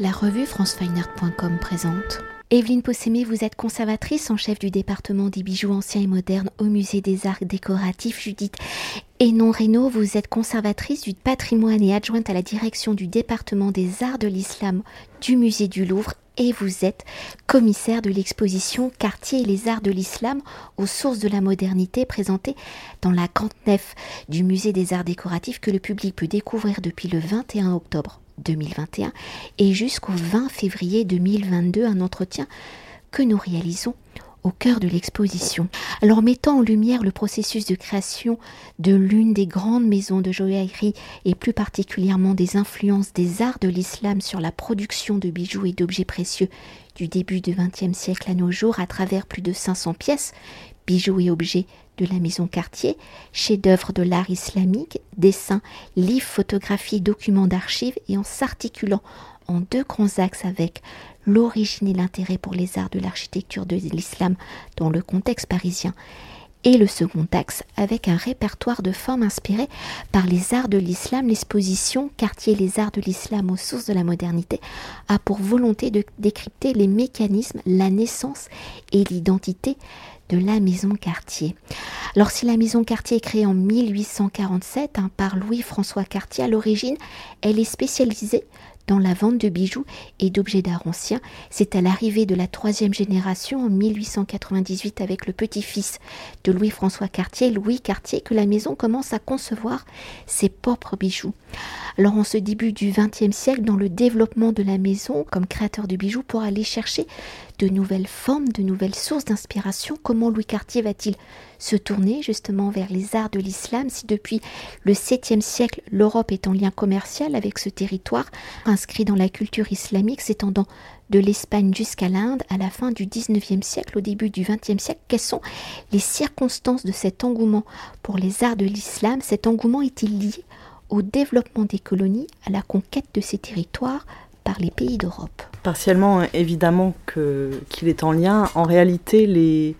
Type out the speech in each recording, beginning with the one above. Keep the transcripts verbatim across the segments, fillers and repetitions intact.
La revue francefineart point com présente. Evelyne Possémé, vous êtes conservatrice en chef du département des bijoux anciens et modernes au musée des arts décoratifs Judith Hénon-Rénaud. Vous êtes conservatrice du patrimoine et adjointe à la direction du département des arts de l'islam du musée du Louvre. Et vous êtes commissaire de l'exposition Cartier et les arts de l'islam aux sources de la modernité présentée dans la grande nef du musée des arts décoratifs que le public peut découvrir depuis le vingt et un octobre deux mille vingt et un et jusqu'au vingt février deux mille vingt-deux, un entretien que nous réalisons au cœur de l'exposition. Alors, mettant en lumière le processus de création de l'une des grandes maisons de joaillerie et plus particulièrement des influences des arts de l'islam sur la production de bijoux et d'objets précieux du début du vingtième siècle à nos jours à travers plus de cinq cents pièces, bijoux et objets de la maison Cartier, chefs-d'œuvre de l'art islamique, dessins, livres, photographies, documents d'archives et en s'articulant en deux grands axes avec l'origine et l'intérêt pour les arts de l'architecture de l'islam dans le contexte parisien et le second axe avec un répertoire de formes inspirées par les arts de l'islam. L'exposition Cartier et les arts de l'islam aux sources de la modernité a pour volonté de décrypter les mécanismes, la naissance et l'identité de la maison Cartier. Alors, si la maison Cartier est créée en mille huit cent quarante-sept hein, par Louis-François Cartier, à l'origine, elle est spécialisée dans la vente de bijoux et d'objets d'art anciens. C'est à l'arrivée de la troisième génération en mille huit cent quatre-vingt-dix-huit avec le petit-fils de Louis-François Cartier, Louis Cartier, que la maison commence à concevoir ses propres bijoux. Alors, en ce début du vingtième siècle, dans le développement de la maison comme créateur de bijoux pour aller chercher de nouvelles formes, de nouvelles sources d'inspiration, comment Louis Cartier va-t-il se tourner justement vers les arts de l'islam si depuis le septième siècle, l'Europe est en lien commercial avec ce territoire inscrit dans la culture islamique s'étendant de l'Espagne jusqu'à l'Inde à la fin du dix-neuvième siècle, au début du vingtième siècle. Quelles sont les circonstances de cet engouement pour les arts de l'islam? Cet engouement est-il lié au développement des colonies, à la conquête de ces territoires par les pays d'Europe? Partiellement, évidemment, que, qu'il est en lien. En réalité, les...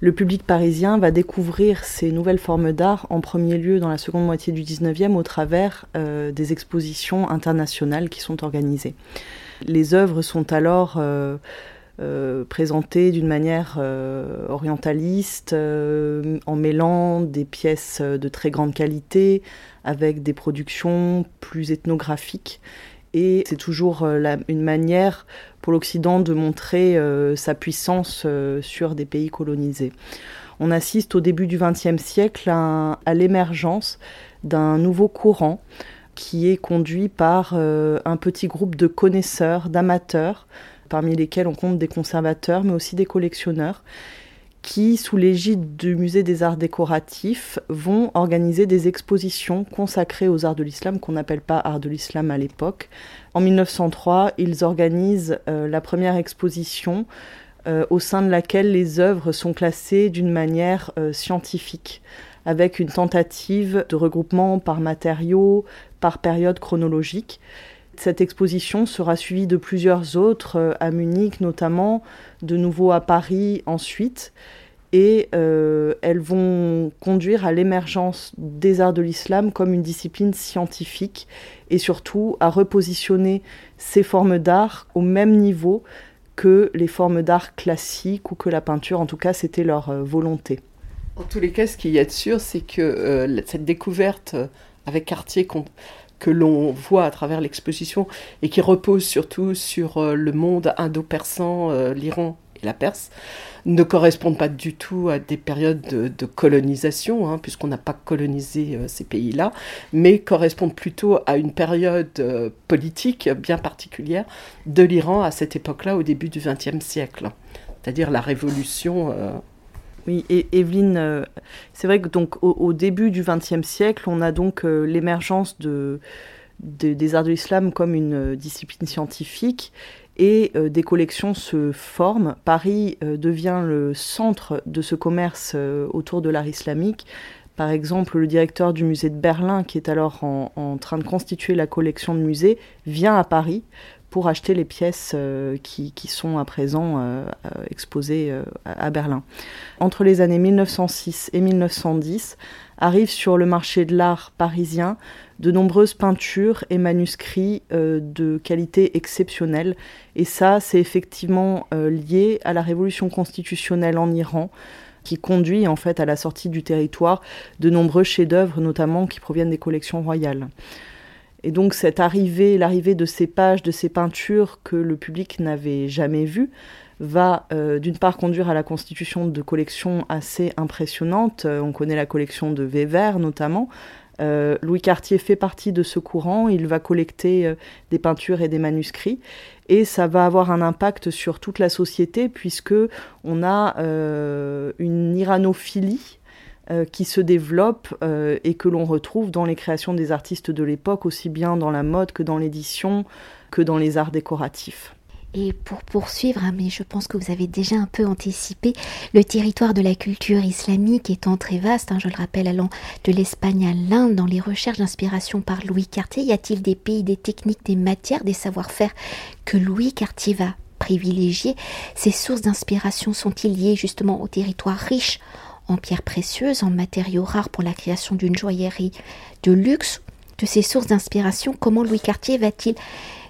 le public parisien va découvrir ces nouvelles formes d'art en premier lieu dans la seconde moitié du dix-neuvième au travers euh, des expositions internationales qui sont organisées. Les œuvres sont alors euh, euh, présentées d'une manière euh, orientaliste, euh, en mêlant des pièces de très grande qualité avec des productions plus ethnographiques. Et c'est toujours la, une manière pour l'Occident de montrer euh, sa puissance euh, sur des pays colonisés. On assiste au début du vingtième siècle à, à l'émergence d'un nouveau courant qui est conduit par euh, un petit groupe de connaisseurs, d'amateurs, parmi lesquels on compte des conservateurs mais aussi des collectionneurs, qui, sous l'égide du musée des arts décoratifs, vont organiser des expositions consacrées aux arts de l'islam, qu'on n'appelle pas arts de l'islam à l'époque. En mille neuf cent trois, ils organisent euh, la première exposition euh, au sein de laquelle les œuvres sont classées d'une manière euh, scientifique, avec une tentative de regroupement par matériaux, par période chronologique. Cette exposition sera suivie de plusieurs autres, à Munich notamment, de nouveau à Paris ensuite. Et euh, elles vont conduire à l'émergence des arts de l'islam comme une discipline scientifique et surtout à repositionner ces formes d'art au même niveau que les formes d'art classiques ou que la peinture. En tout cas, c'était leur volonté. En tous les cas, ce qu'il y a de sûr, c'est que euh, cette découverte avec Cartier qu'on... que l'on voit à travers l'exposition et qui repose surtout sur le monde indo-persan, l'Iran et la Perse, ne correspondent pas du tout à des périodes de, de colonisation, hein, puisqu'on n'a pas colonisé euh, ces pays-là, mais correspondent plutôt à une période euh, politique bien particulière de l'Iran à cette époque-là, au début du vingtième siècle, c'est-à-dire la révolution... Euh, Oui, et Evelyne, c'est vrai que donc au, au début du vingtième siècle, on a donc euh, l'émergence de, de, des arts de l'islam comme une discipline scientifique et euh, des collections se forment. Paris euh, devient le centre de ce commerce euh, autour de l'art islamique. Par exemple, le directeur du musée de Berlin, qui est alors en, en train de constituer la collection de musée, vient à Paris pour acheter les pièces euh, qui, qui sont à présent euh, exposées euh, à Berlin. Entre les années mille neuf cent six et mille neuf cent dix, arrivent sur le marché de l'art parisien de nombreuses peintures et manuscrits euh, de qualité exceptionnelle. Et ça, c'est effectivement euh, lié à la révolution constitutionnelle en Iran, qui conduit en fait à la sortie du territoire de nombreux chefs-d'œuvre, notamment qui proviennent des collections royales. Et donc cette arrivée, l'arrivée de ces pages, de ces peintures que le public n'avait jamais vues, va euh, d'une part conduire à la constitution de collections assez impressionnantes. Euh, on connaît la collection de Weber notamment. Euh, Louis Cartier fait partie de ce courant, il va collecter euh, des peintures et des manuscrits, et ça va avoir un impact sur toute la société puisque on a euh, une iranophilie qui se développe euh, et que l'on retrouve dans les créations des artistes de l'époque, aussi bien dans la mode que dans l'édition, que dans les arts décoratifs. Et pour poursuivre, hein, mais je pense que vous avez déjà un peu anticipé, le territoire de la culture islamique étant très vaste, hein, je le rappelle, allant de l'Espagne à l'Inde, dans les recherches d'inspiration par Louis Cartier, y a-t-il des pays, des techniques, des matières, des savoir-faire que Louis Cartier va privilégier? Ces sources d'inspiration sont-ils liées justement au territoire riche en pierres précieuses, en matériaux rares pour la création d'une joaillerie de luxe? De ces sources d'inspiration, comment Louis Cartier va-t-il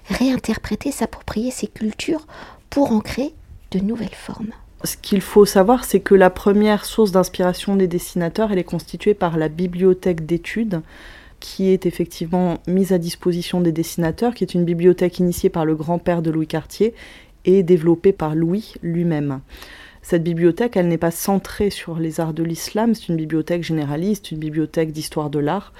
réinterpréter, s'approprier ces cultures pour en créer de nouvelles formes? Ce qu'il faut savoir, c'est que la première source d'inspiration des dessinateurs, elle est constituée par la bibliothèque d'études, qui est effectivement mise à disposition des dessinateurs, qui est une bibliothèque initiée par le grand-père de Louis Cartier et développée par Louis lui-même. Cette bibliothèque, elle n'est pas centrée sur les arts de l'islam, c'est une bibliothèque généraliste, une bibliothèque d'histoire de l'art,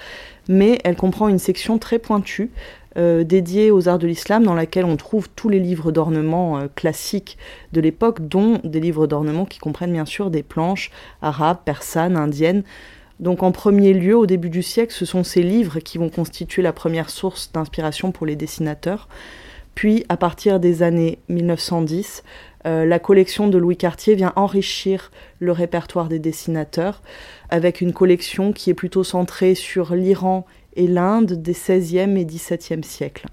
mais elle comprend une section très pointue euh, dédiée aux arts de l'islam dans laquelle on trouve tous les livres d'ornement euh, classiques de l'époque, dont des livres d'ornement qui comprennent bien sûr des planches arabes, persanes, indiennes. Donc en premier lieu, au début du siècle, ce sont ces livres qui vont constituer la première source d'inspiration pour les dessinateurs. Puis, à partir des années mille neuf cent dix, euh, la collection de Louis Cartier vient enrichir le répertoire des dessinateurs avec une collection qui est plutôt centrée sur l'Iran et l'Inde des seizième et dix-septième siècles.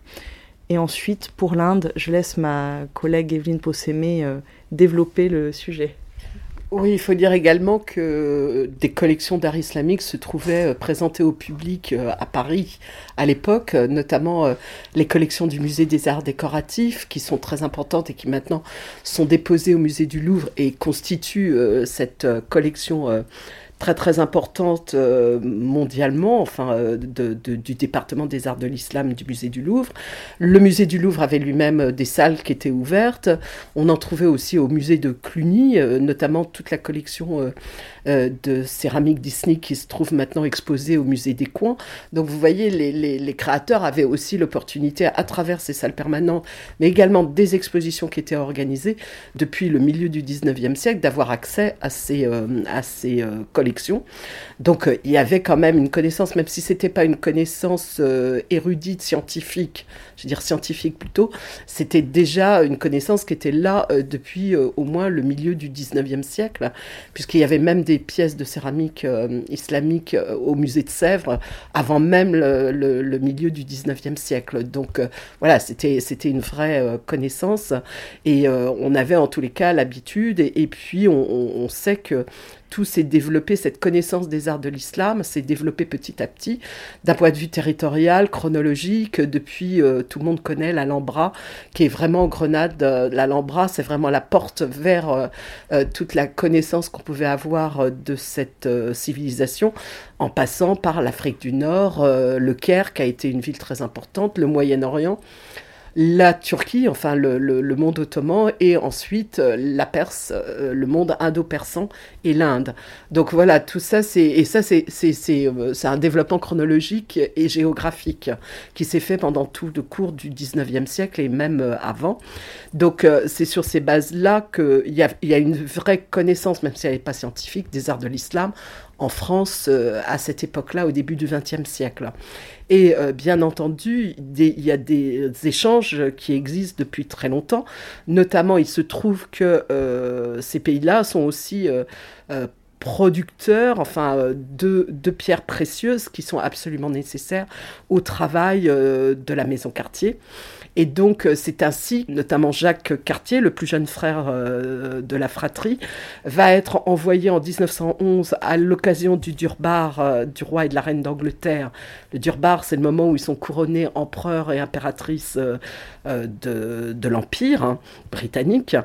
Et ensuite, pour l'Inde, je laisse ma collègue Evelyne Possémé euh, développer le sujet. Oui, il faut dire également que des collections d'art islamique se trouvaient présentées au public à Paris à l'époque, notamment les collections du musée des arts décoratifs qui sont très importantes et qui maintenant sont déposées au musée du Louvre et constituent cette collection très très importante euh, mondialement, enfin euh, de, de, du département des arts de l'islam du musée du Louvre. Le musée du Louvre avait lui-même des salles qui étaient ouvertes. On en trouvait aussi au musée de Cluny, euh, notamment toute la collection euh, euh, de céramique Disney qui se trouve maintenant exposée au musée des Coins. Donc vous voyez, les, les, les créateurs avaient aussi l'opportunité à, à travers ces salles permanentes, mais également des expositions qui étaient organisées depuis le milieu du dix-neuvième siècle, d'avoir accès à ces, euh, à ces euh, collections. Donc euh, il y avait quand même une connaissance, même si ce n'était pas une connaissance euh, érudite, scientifique, je veux dire scientifique plutôt, c'était déjà une connaissance qui était là euh, depuis euh, au moins le milieu du dix-neuvième siècle, puisqu'il y avait même des pièces de céramique euh, islamique euh, au musée de Sèvres avant même le, le, le milieu du dix-neuvième siècle. Donc euh, voilà, c'était, c'était une vraie euh, connaissance et euh, on avait en tous les cas l'habitude et, et puis on, on, on sait que tout s'est développé, cette connaissance des arts de l'islam s'est développée petit à petit, d'un point de vue territorial, chronologique, depuis, euh, tout le monde connaît l'Alhambra, qui est vraiment en Grenade. Euh, L'Alhambra, c'est vraiment la porte vers euh, euh, toute la connaissance qu'on pouvait avoir euh, de cette euh, civilisation, en passant par l'Afrique du Nord, euh, le Caire, qui a été une ville très importante, le Moyen-Orient, la Turquie, enfin le, le, le monde ottoman, et ensuite la Perse, le monde indo-persan et l'Inde. Donc voilà, tout ça, c'est, et ça, c'est, c'est, c'est, c'est un développement chronologique et géographique qui s'est fait pendant tout le cours du dix-neuvième siècle et même avant. Donc c'est sur ces bases-là qu'il y a, il y a une vraie connaissance, même si elle n'est pas scientifique, des arts de l'islam en France à cette époque-là, au début du vingtième siècle. Et euh, bien entendu, il y a des échanges qui existent depuis très longtemps. Notamment, il se trouve que euh, ces pays-là sont aussi euh, euh, producteurs, enfin deux, deux pierres précieuses qui sont absolument nécessaires au travail de la maison Cartier. Et donc c'est ainsi, notamment Jacques Cartier, le plus jeune frère de la fratrie, va être envoyé en dix-neuf cent onze à l'occasion du Durbar du roi et de la reine d'Angleterre. Le Durbar, c'est le moment où ils sont couronnés empereurs et impératrices de, de l'Empire hein, britannique.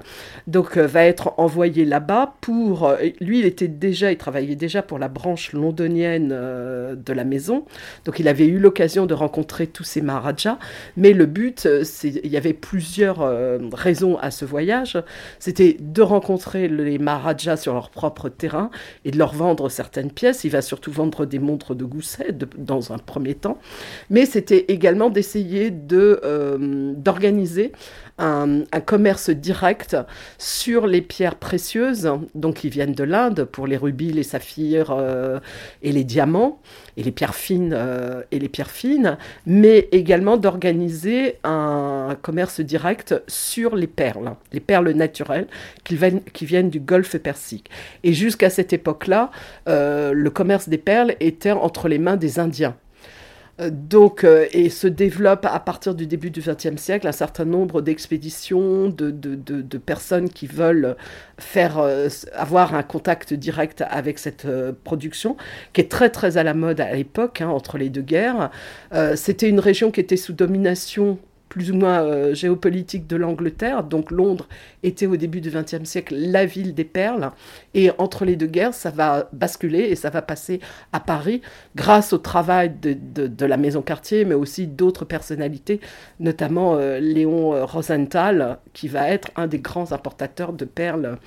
Donc va être envoyé là-bas pour... Lui, il était déjà, il travaillait déjà pour la branche londonienne de la maison. Donc il avait eu l'occasion de rencontrer tous ces maharajas, mais le but... C'est, il y avait plusieurs euh, raisons à ce voyage. C'était de rencontrer les maharajas sur leur propre terrain et de leur vendre certaines pièces. Il va surtout vendre des montres de gousset de, dans un premier temps. Mais c'était également d'essayer de, euh, d'organiser un, un commerce direct sur les pierres précieuses, donc qui viennent de l'Inde pour les rubis, les saphirs euh, et les diamants et les pierres fines euh, et les pierres fines, mais également d'organiser un un commerce direct sur les perles, les perles naturelles qui viennent, qui viennent du golfe Persique. Et jusqu'à cette époque-là, euh, le commerce des perles était entre les mains des Indiens. Donc, euh, et se développe à partir du début du XXe siècle un certain nombre d'expéditions, de, de, de, de personnes qui veulent faire, euh, avoir un contact direct avec cette euh, production, qui est très très à la mode à l'époque, hein, entre les deux guerres. Euh, c'était une région qui était sous domination plus ou moins euh, géopolitique de l'Angleterre. Donc Londres était au début du XXe siècle la ville des perles. Et entre les deux guerres, ça va basculer et ça va passer à Paris grâce au travail de, de, de la maison Cartier, mais aussi d'autres personnalités, notamment euh, Léon Rosenthal, qui va être un des grands importateurs de perles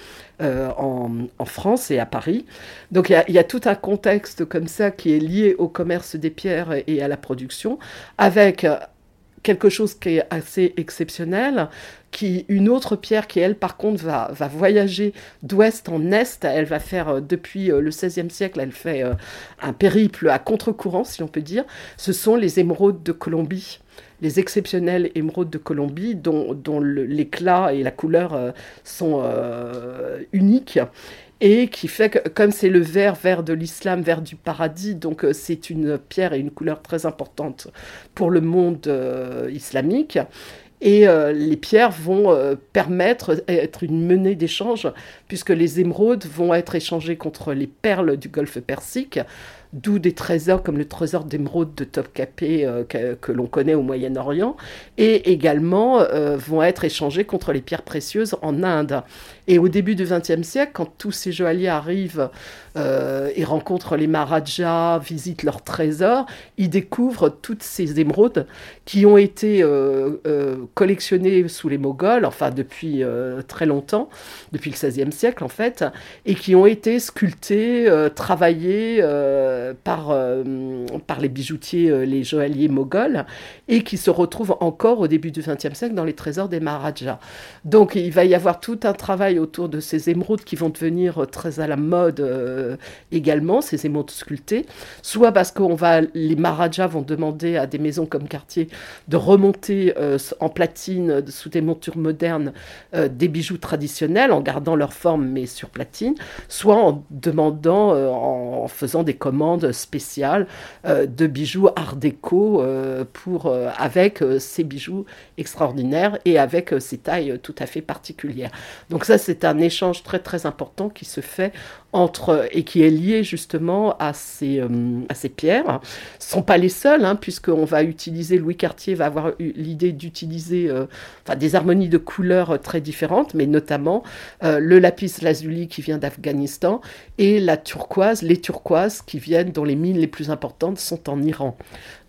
euh, en, en France et à Paris. Donc il y, y a tout un contexte comme ça qui est lié au commerce des pierres et, et à la production, avec... quelque chose qui est assez exceptionnel, qui, une autre pierre qui, elle, par contre, va, va voyager d'ouest en est. Elle va faire, euh, depuis euh, le XVIe siècle, elle fait euh, un périple à contre-courant, si on peut dire. Ce sont les émeraudes de Colombie, les exceptionnelles émeraudes de Colombie, dont, dont le, l'éclat et la couleur euh, sont euh, uniques. Et qui fait que, comme c'est le vert, vert de l'islam, vert du paradis, donc c'est une pierre et une couleur très importante pour le monde euh, islamique. Et euh, les pierres vont euh, permettre, être une monnaie d'échange, puisque les émeraudes vont être échangées contre les perles du golfe Persique, d'où des trésors comme le trésor d'émeraude de Topkapi euh, que, que l'on connaît au Moyen-Orient, et également euh, vont être échangés contre les pierres précieuses en Inde. Et au début du XXe siècle, quand tous ces joailliers arrivent euh, et rencontrent les maharajas, visitent leurs trésors, ils découvrent toutes ces émeraudes qui ont été euh, euh, collectionnées sous les Moghols, enfin depuis euh, très longtemps, depuis le XVIe siècle en fait, et qui ont été sculptées, euh, travaillées, euh, Par, euh, par les bijoutiers, euh, les joailliers moghols, et qui se retrouvent encore au début du XXe siècle dans les trésors des maharajas. Donc il va y avoir tout un travail autour de ces émeraudes qui vont devenir très à la mode euh, également, ces émeraudes sculptées, soit parce que on va, les maharajas vont demander à des maisons comme Cartier de remonter euh, en platine, sous des montures modernes, euh, des bijoux traditionnels, en gardant leur forme mais sur platine, soit en demandant, euh, en faisant des commandes spéciale euh, de bijoux art déco euh, pour, euh, avec euh, ces bijoux extraordinaires et avec euh, ces tailles euh, tout à fait particulières. Donc ça, c'est un échange très très important qui se fait entre, et qui est lié justement à ces, euh, à ces pierres. Ce ne sont pas les seuls, hein, puisqu'on va utiliser, Louis Cartier va avoir eu l'idée d'utiliser euh, enfin, des harmonies de couleurs très différentes, mais notamment euh, le lapis lazuli qui vient d'Afghanistan et la turquoise, les turquoises qui viennent, dont les mines les plus importantes sont en Iran.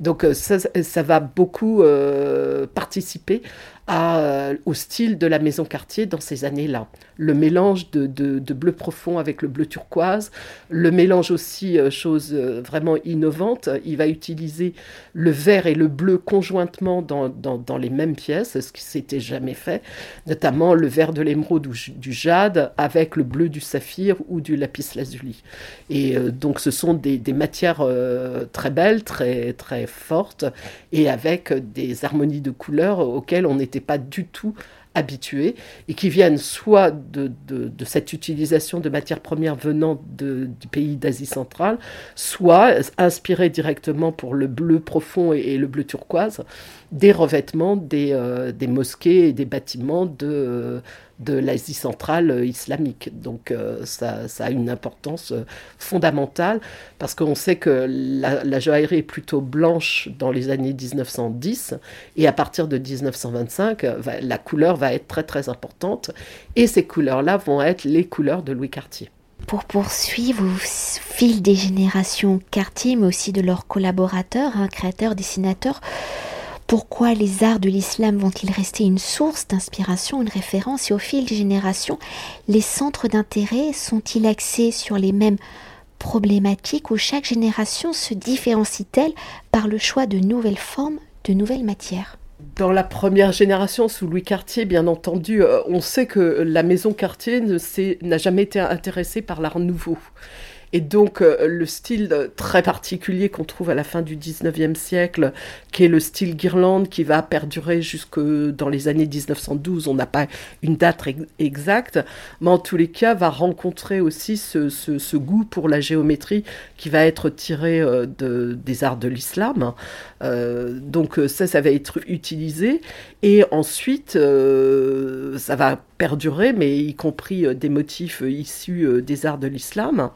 Donc ça, ça va beaucoup euh, participer à, au style de la maison Cartier dans ces années-là. Le mélange de, de, de bleu profond avec le bleu turquoise, le mélange aussi, euh, chose vraiment innovante, il va utiliser le vert et le bleu conjointement dans, dans, dans les mêmes pièces, ce qui s'était jamais fait, notamment le vert de l'émeraude ou du jade avec le bleu du saphir ou du lapis-lazuli. Et euh, donc ce sont des, des matières euh, très belles, très, très fortes, et avec des harmonies de couleurs auxquelles on était pas du tout habitués et qui viennent soit de, de, de cette utilisation de matières premières venant de, du pays d'Asie centrale, soit inspirés directement pour le bleu profond et, et le bleu turquoise des revêtements des, euh, des mosquées et des bâtiments de, de l'Asie centrale islamique. Donc euh, ça, ça a une importance fondamentale parce qu'on sait que la, la joaillerie est plutôt blanche dans les années dix-neuf cent dix et à partir de dix-neuf cent vingt-cinq, va, la couleur va être très très importante et ces couleurs-là vont être les couleurs de Louis Cartier. Pour poursuivre au fil des générations Cartier mais aussi de leurs collaborateurs, hein, créateurs, dessinateurs, pourquoi les arts de l'islam vont-ils rester une source d'inspiration, une référence ? Et au fil des générations, les centres d'intérêt sont-ils axés sur les mêmes problématiques où chaque génération se différencie-t-elle par le choix de nouvelles formes, de nouvelles matières ? Dans la première génération, sous Louis Cartier, bien entendu, on sait que la maison Cartier ne s'est, n'a jamais été intéressée par l'art nouveau. Et donc le style très particulier qu'on trouve à la fin du dix-neuvième siècle, qui est le style guirlande, qui va perdurer jusque dans les années dix-neuf cent douze, on n'a pas une date exacte, mais en tous les cas va rencontrer aussi ce, ce, ce goût pour la géométrie qui va être tiré de, des arts de l'islam. Euh, donc ça, ça va être utilisé. Et ensuite, euh, ça va perdurer, mais y compris des motifs issus des arts de l'islam.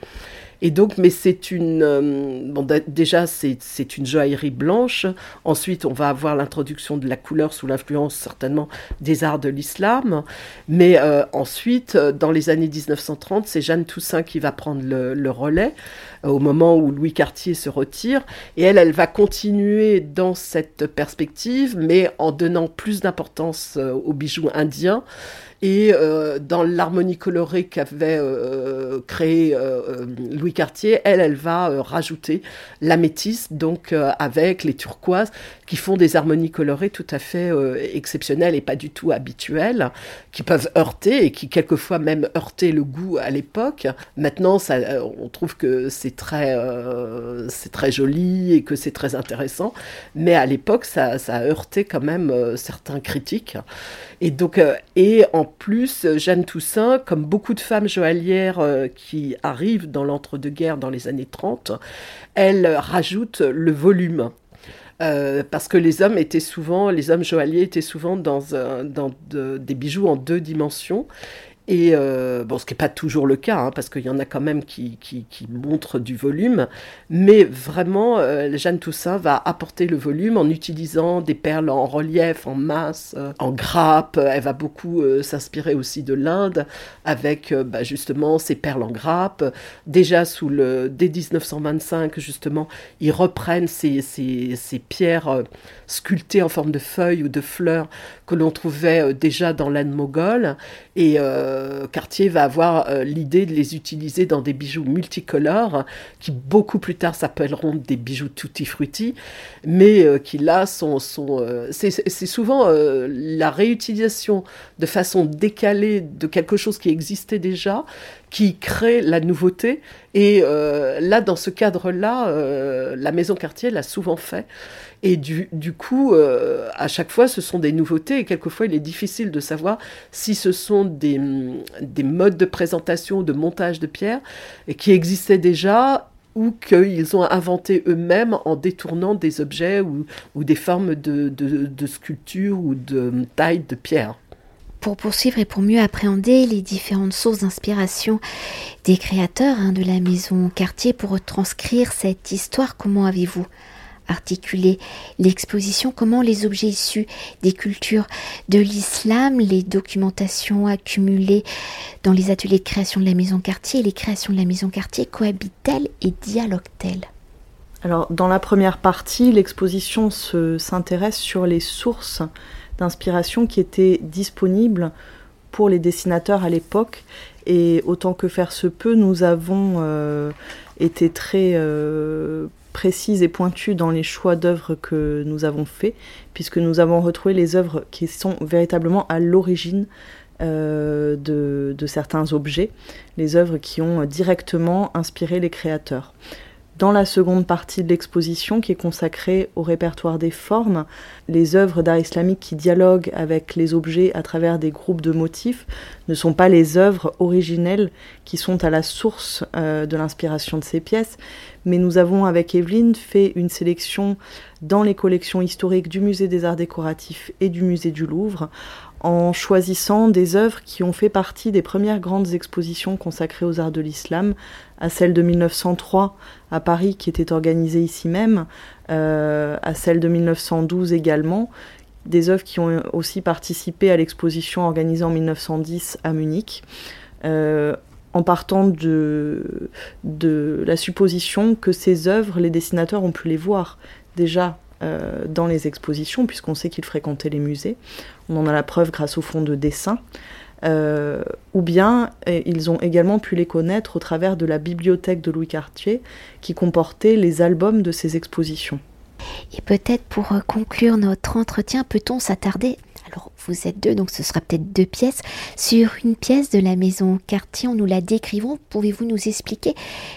Et donc, mais c'est une... Euh, bon, déjà, c'est, c'est une joaillerie blanche. Ensuite, on va avoir l'introduction de la couleur sous l'influence, certainement, des arts de l'islam. Mais euh, ensuite, dans les années dix-neuf cent trente, c'est Jeanne Toussaint qui va prendre le, le relais euh, au moment où Louis Cartier se retire. Et elle, elle va continuer dans cette perspective, mais en donnant plus d'importance euh, aux bijoux indiens. Et euh, dans l'harmonie colorée qu'avait euh, créé euh, Louis Cartier, elle, elle va euh, rajouter l'améthyste, donc euh, avec les turquoises, qui font des harmonies colorées tout à fait euh, exceptionnelles et pas du tout habituelles, qui peuvent heurter et qui quelquefois même heurtaient le goût à l'époque. Maintenant, ça, on trouve que c'est très, euh, c'est très joli et que c'est très intéressant, mais à l'époque, ça, ça a heurté quand même euh, certains critiques. Et donc, euh, et en plus, Jeanne Toussaint, comme beaucoup de femmes joaillières qui arrivent dans l'entre-deux-guerres dans les années trente, elle rajoute le volume. Euh, parce que les hommes étaient souvent, les hommes joailliers étaient souvent dans, dans de, des bijoux en deux dimensions. Et euh, bon, ce qui n'est pas toujours le cas, hein, parce qu'il y en a quand même qui, qui, qui montrent du volume, mais vraiment, euh, Jeanne Toussaint va apporter le volume en utilisant des perles en relief, en masse, euh, en grappe. Elle va beaucoup euh, s'inspirer aussi de l'Inde, avec euh, bah, justement ces perles en grappe. Déjà, sous le, dès dix-neuf cent vingt-cinq, justement, ils reprennent ces, ces, ces pierres euh, sculptées en forme de feuilles ou de fleurs que l'on trouvait euh, déjà dans l'Inde moghole, et euh, Cartier va avoir euh, l'idée de les utiliser dans des bijoux multicolores qui beaucoup plus tard s'appelleront des bijoux tutti frutti, mais euh, qui là sont, sont euh, c'est, c'est souvent euh, la réutilisation de façon décalée de quelque chose qui existait déjà qui crée la nouveauté. Et euh, là, dans ce cadre-là, euh, la maison Cartier l'a souvent fait. Et du, du coup, euh, à chaque fois, ce sont des nouveautés. Et quelquefois, il est difficile de savoir si ce sont des, des modes de présentation, de montage de pierres qui existaient déjà ou qu'ils ont inventé eux-mêmes en détournant des objets ou, ou des formes de, de, de sculptures ou de tailles de pierres. Pour poursuivre et pour mieux appréhender les différentes sources d'inspiration des créateurs hein, de la maison Cartier, pour retranscrire cette histoire, comment avez-vous articulé l'exposition ? Comment les objets issus des cultures de l'islam, les documentations accumulées dans les ateliers de création de la maison Cartier et les créations de la maison Cartier cohabitent-elles et dialoguent-elles ? Alors, dans la première partie, l'exposition se, s'intéresse sur les sources d'inspiration qui était disponible pour les dessinateurs à l'époque, et autant que faire se peut, nous avons euh, été très euh, précises et pointues dans les choix d'œuvres que nous avons faits, puisque nous avons retrouvé les œuvres qui sont véritablement à l'origine euh, de, de certains objets, les œuvres qui ont directement inspiré les créateurs. Dans la seconde partie de l'exposition, qui est consacrée au répertoire des formes, les œuvres d'art islamique qui dialoguent avec les objets à travers des groupes de motifs ne sont pas les œuvres originelles qui sont à la source euh, de l'inspiration de ces pièces, mais nous avons avec Evelyne fait une sélection dans les collections historiques du Musée des Arts Décoratifs et du Musée du Louvre, en choisissant des œuvres qui ont fait partie des premières grandes expositions consacrées aux arts de l'islam, à celle de dix-neuf cent trois à Paris qui était organisée ici même, euh, à celle de dix-neuf cent douze également, des œuvres qui ont aussi participé à l'exposition organisée en dix-neuf cent dix à Munich, euh, en partant de, de la supposition que ces œuvres, les dessinateurs ont pu les voir déjà euh, dans les expositions, puisqu'on sait qu'ils fréquentaient les musées. On en a la preuve grâce au fonds de dessin, euh, ou bien ils ont également pu les connaître au travers de la bibliothèque de Louis Cartier, qui comportait les albums de ces expositions. Et peut-être pour conclure notre entretien, peut-on s'attarder, alors vous êtes deux, donc ce sera peut-être deux pièces, sur une pièce de la maison Cartier, en nous la décrivant, pouvez-vous nous expliquer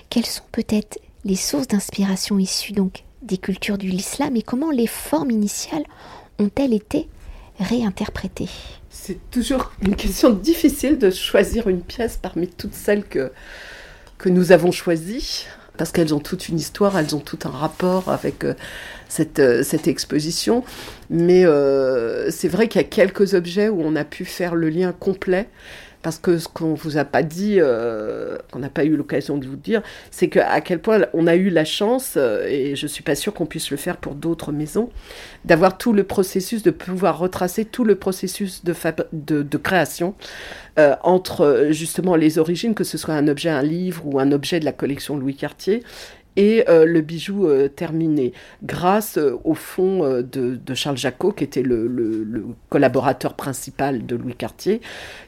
quelles sont peut-être les sources d'inspiration issues donc des cultures de l'islam et comment les formes initiales ont-elles été réinterprétées? C'est toujours une question difficile de choisir une pièce parmi toutes celles que, que nous avons choisies, parce qu'elles ont toute une histoire, elles ont tout un rapport avec cette, cette exposition. Mais euh, c'est vrai qu'il y a quelques objets où on a pu faire le lien complet, parce que ce qu'on ne vous a pas dit, euh, qu'on n'a pas eu l'occasion de vous dire, c'est que, à quel point on a eu la chance, et je ne suis pas sûre qu'on puisse le faire pour d'autres maisons, d'avoir tout le processus, de pouvoir retracer tout le processus de, fab- de, de création euh, entre justement les origines, que ce soit un objet, un livre ou un objet de la collection Louis Cartier, et euh, le bijou euh, terminé, grâce euh, au fond euh, de, de Charles Jacot, qui était le, le, le collaborateur principal de Louis Cartier,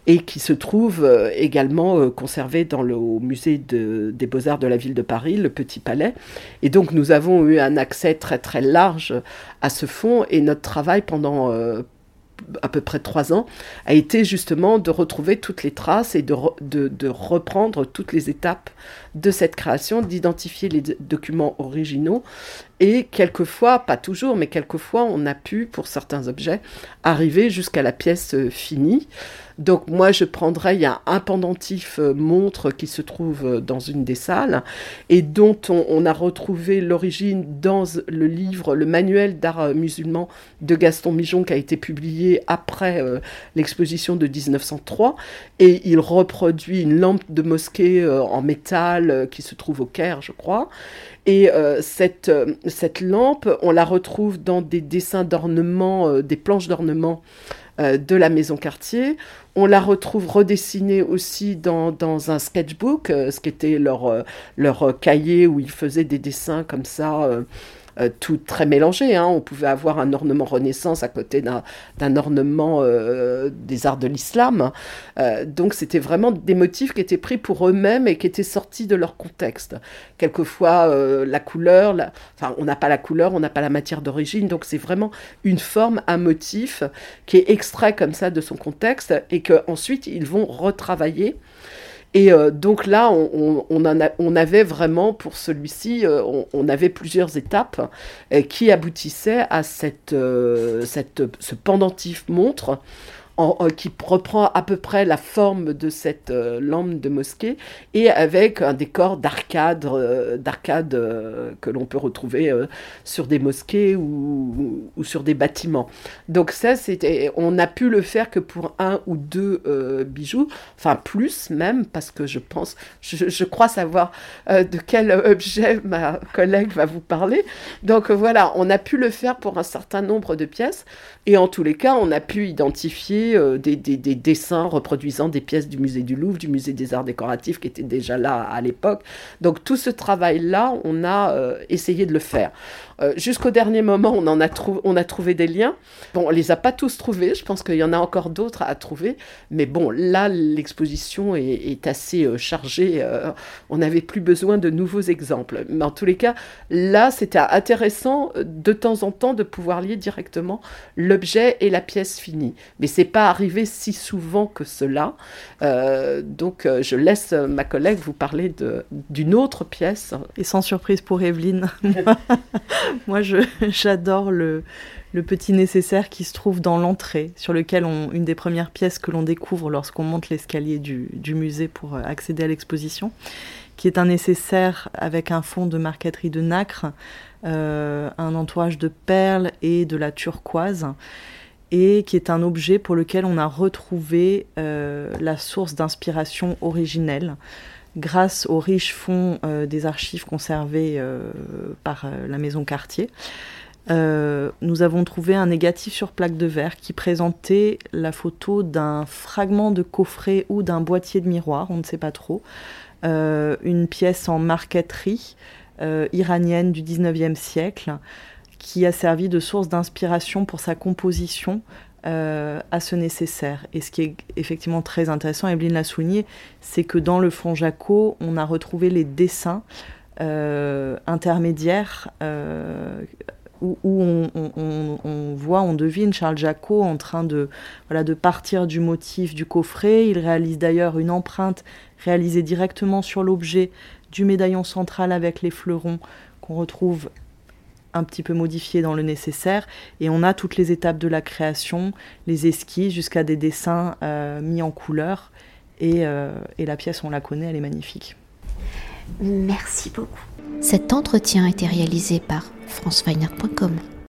et qui se trouve euh, également euh, conservé dans le au musée de, des Beaux-Arts de la ville de Paris, le Petit Palais. Et donc nous avons eu un accès très très large à ce fond, et notre travail pendant euh, à peu près trois ans, a été justement de retrouver toutes les traces et de, re, de, de reprendre toutes les étapes de cette création, d'identifier les d- documents originaux. Et quelquefois, pas toujours, mais quelquefois, on a pu, pour certains objets, arriver jusqu'à la pièce finie. Donc moi, je prendrais, il y a un pendentif montre qui se trouve dans une des salles et dont on, on a retrouvé l'origine dans le livre, le manuel d'art musulman de Gaston Mijon, qui a été publié après euh, l'exposition de dix-neuf cent trois. Et il reproduit une lampe de mosquée euh, en métal euh, qui se trouve au Caire, je crois. Et euh, cette, euh, cette lampe, on la retrouve dans des dessins d'ornement, euh, des planches d'ornement euh, de la maison Cartier. On la retrouve redessinée aussi dans, dans un sketchbook, euh, ce qui était leur, euh, leur cahier où ils faisaient des dessins comme ça, euh, euh, tout très mélangé, hein. On pouvait avoir un ornement Renaissance à côté d'un, d'un ornement euh, des arts de l'islam. Euh, donc c'était vraiment des motifs qui étaient pris pour eux-mêmes et qui étaient sortis de leur contexte. Quelquefois, euh, la couleur, la... enfin, on n'a pas la couleur, on n'a pas la matière d'origine, donc c'est vraiment une forme, un motif qui est extrait comme ça de son contexte et qu'ensuite, ils vont retravailler. Et euh, donc là, on, on, en a, on avait vraiment, pour celui-ci, euh, on, on avait plusieurs étapes euh, qui aboutissaient à cette, euh, cette, ce pendentif montre, En, en, qui reprend à peu près la forme de cette euh, lampe de mosquée et avec un décor d'arcade, euh, d'arcade euh, que l'on peut retrouver euh, sur des mosquées ou, ou sur des bâtiments. Donc ça, c'était, on n'a pu le faire que pour un ou deux euh, bijoux, enfin plus même, parce que je pense, je, je crois savoir euh, de quel objet ma collègue va vous parler. Donc voilà, on a pu le faire pour un certain nombre de pièces et en tous les cas, on a pu identifier Des, des, des dessins reproduisant des pièces du musée du Louvre, du musée des arts décoratifs qui étaient déjà là à l'époque. Donc tout ce travail-là, on a euh, essayé de le faire. Euh, jusqu'au dernier moment, on, en a trou- on a trouvé des liens. Bon, on ne les a pas tous trouvés, je pense qu'il y en a encore d'autres à trouver. Mais bon, là, l'exposition est, est assez euh, chargée. Euh, on n'avait plus besoin de nouveaux exemples. Mais en tous les cas, là, c'était intéressant de temps en temps de pouvoir lier directement l'objet et la pièce finie. Mais c'est pas pas arrivé si souvent que cela. Euh, donc euh, je laisse euh, ma collègue vous parler de, d'une autre pièce. Et sans surprise pour Evelyne, moi, moi je, j'adore le, le petit nécessaire qui se trouve dans l'entrée, sur lequel on, une des premières pièces que l'on découvre lorsqu'on monte l'escalier du, du musée pour accéder à l'exposition, qui est un nécessaire avec un fond de marqueterie de nacre, euh, un entourage de perles et de la turquoise, et qui est un objet pour lequel on a retrouvé euh, la source d'inspiration originelle grâce aux riches fonds euh, des archives conservées euh, par euh, la maison Cartier. Euh, nous avons trouvé un négatif sur plaque de verre qui présentait la photo d'un fragment de coffret ou d'un boîtier de miroir, on ne sait pas trop, euh, une pièce en marqueterie euh, iranienne du dix-neuvième siècle, qui a servi de source d'inspiration pour sa composition euh, à ce nécessaire. Et ce qui est effectivement très intéressant, Evelyne l'a souligné, c'est que dans le fonds Jacot, on a retrouvé les dessins euh, intermédiaires euh, où, où on, on, on, on voit, on devine Charles Jacot en train de, voilà, de partir du motif du coffret. Il réalise d'ailleurs une empreinte réalisée directement sur l'objet du médaillon central avec les fleurons qu'on retrouve un petit peu modifié dans le nécessaire, et on a toutes les étapes de la création, les esquisses jusqu'à des dessins euh, mis en couleur, et, euh, et la pièce, on la connaît, elle est magnifique. Merci beaucoup. Cet entretien a été réalisé par france fine art point com.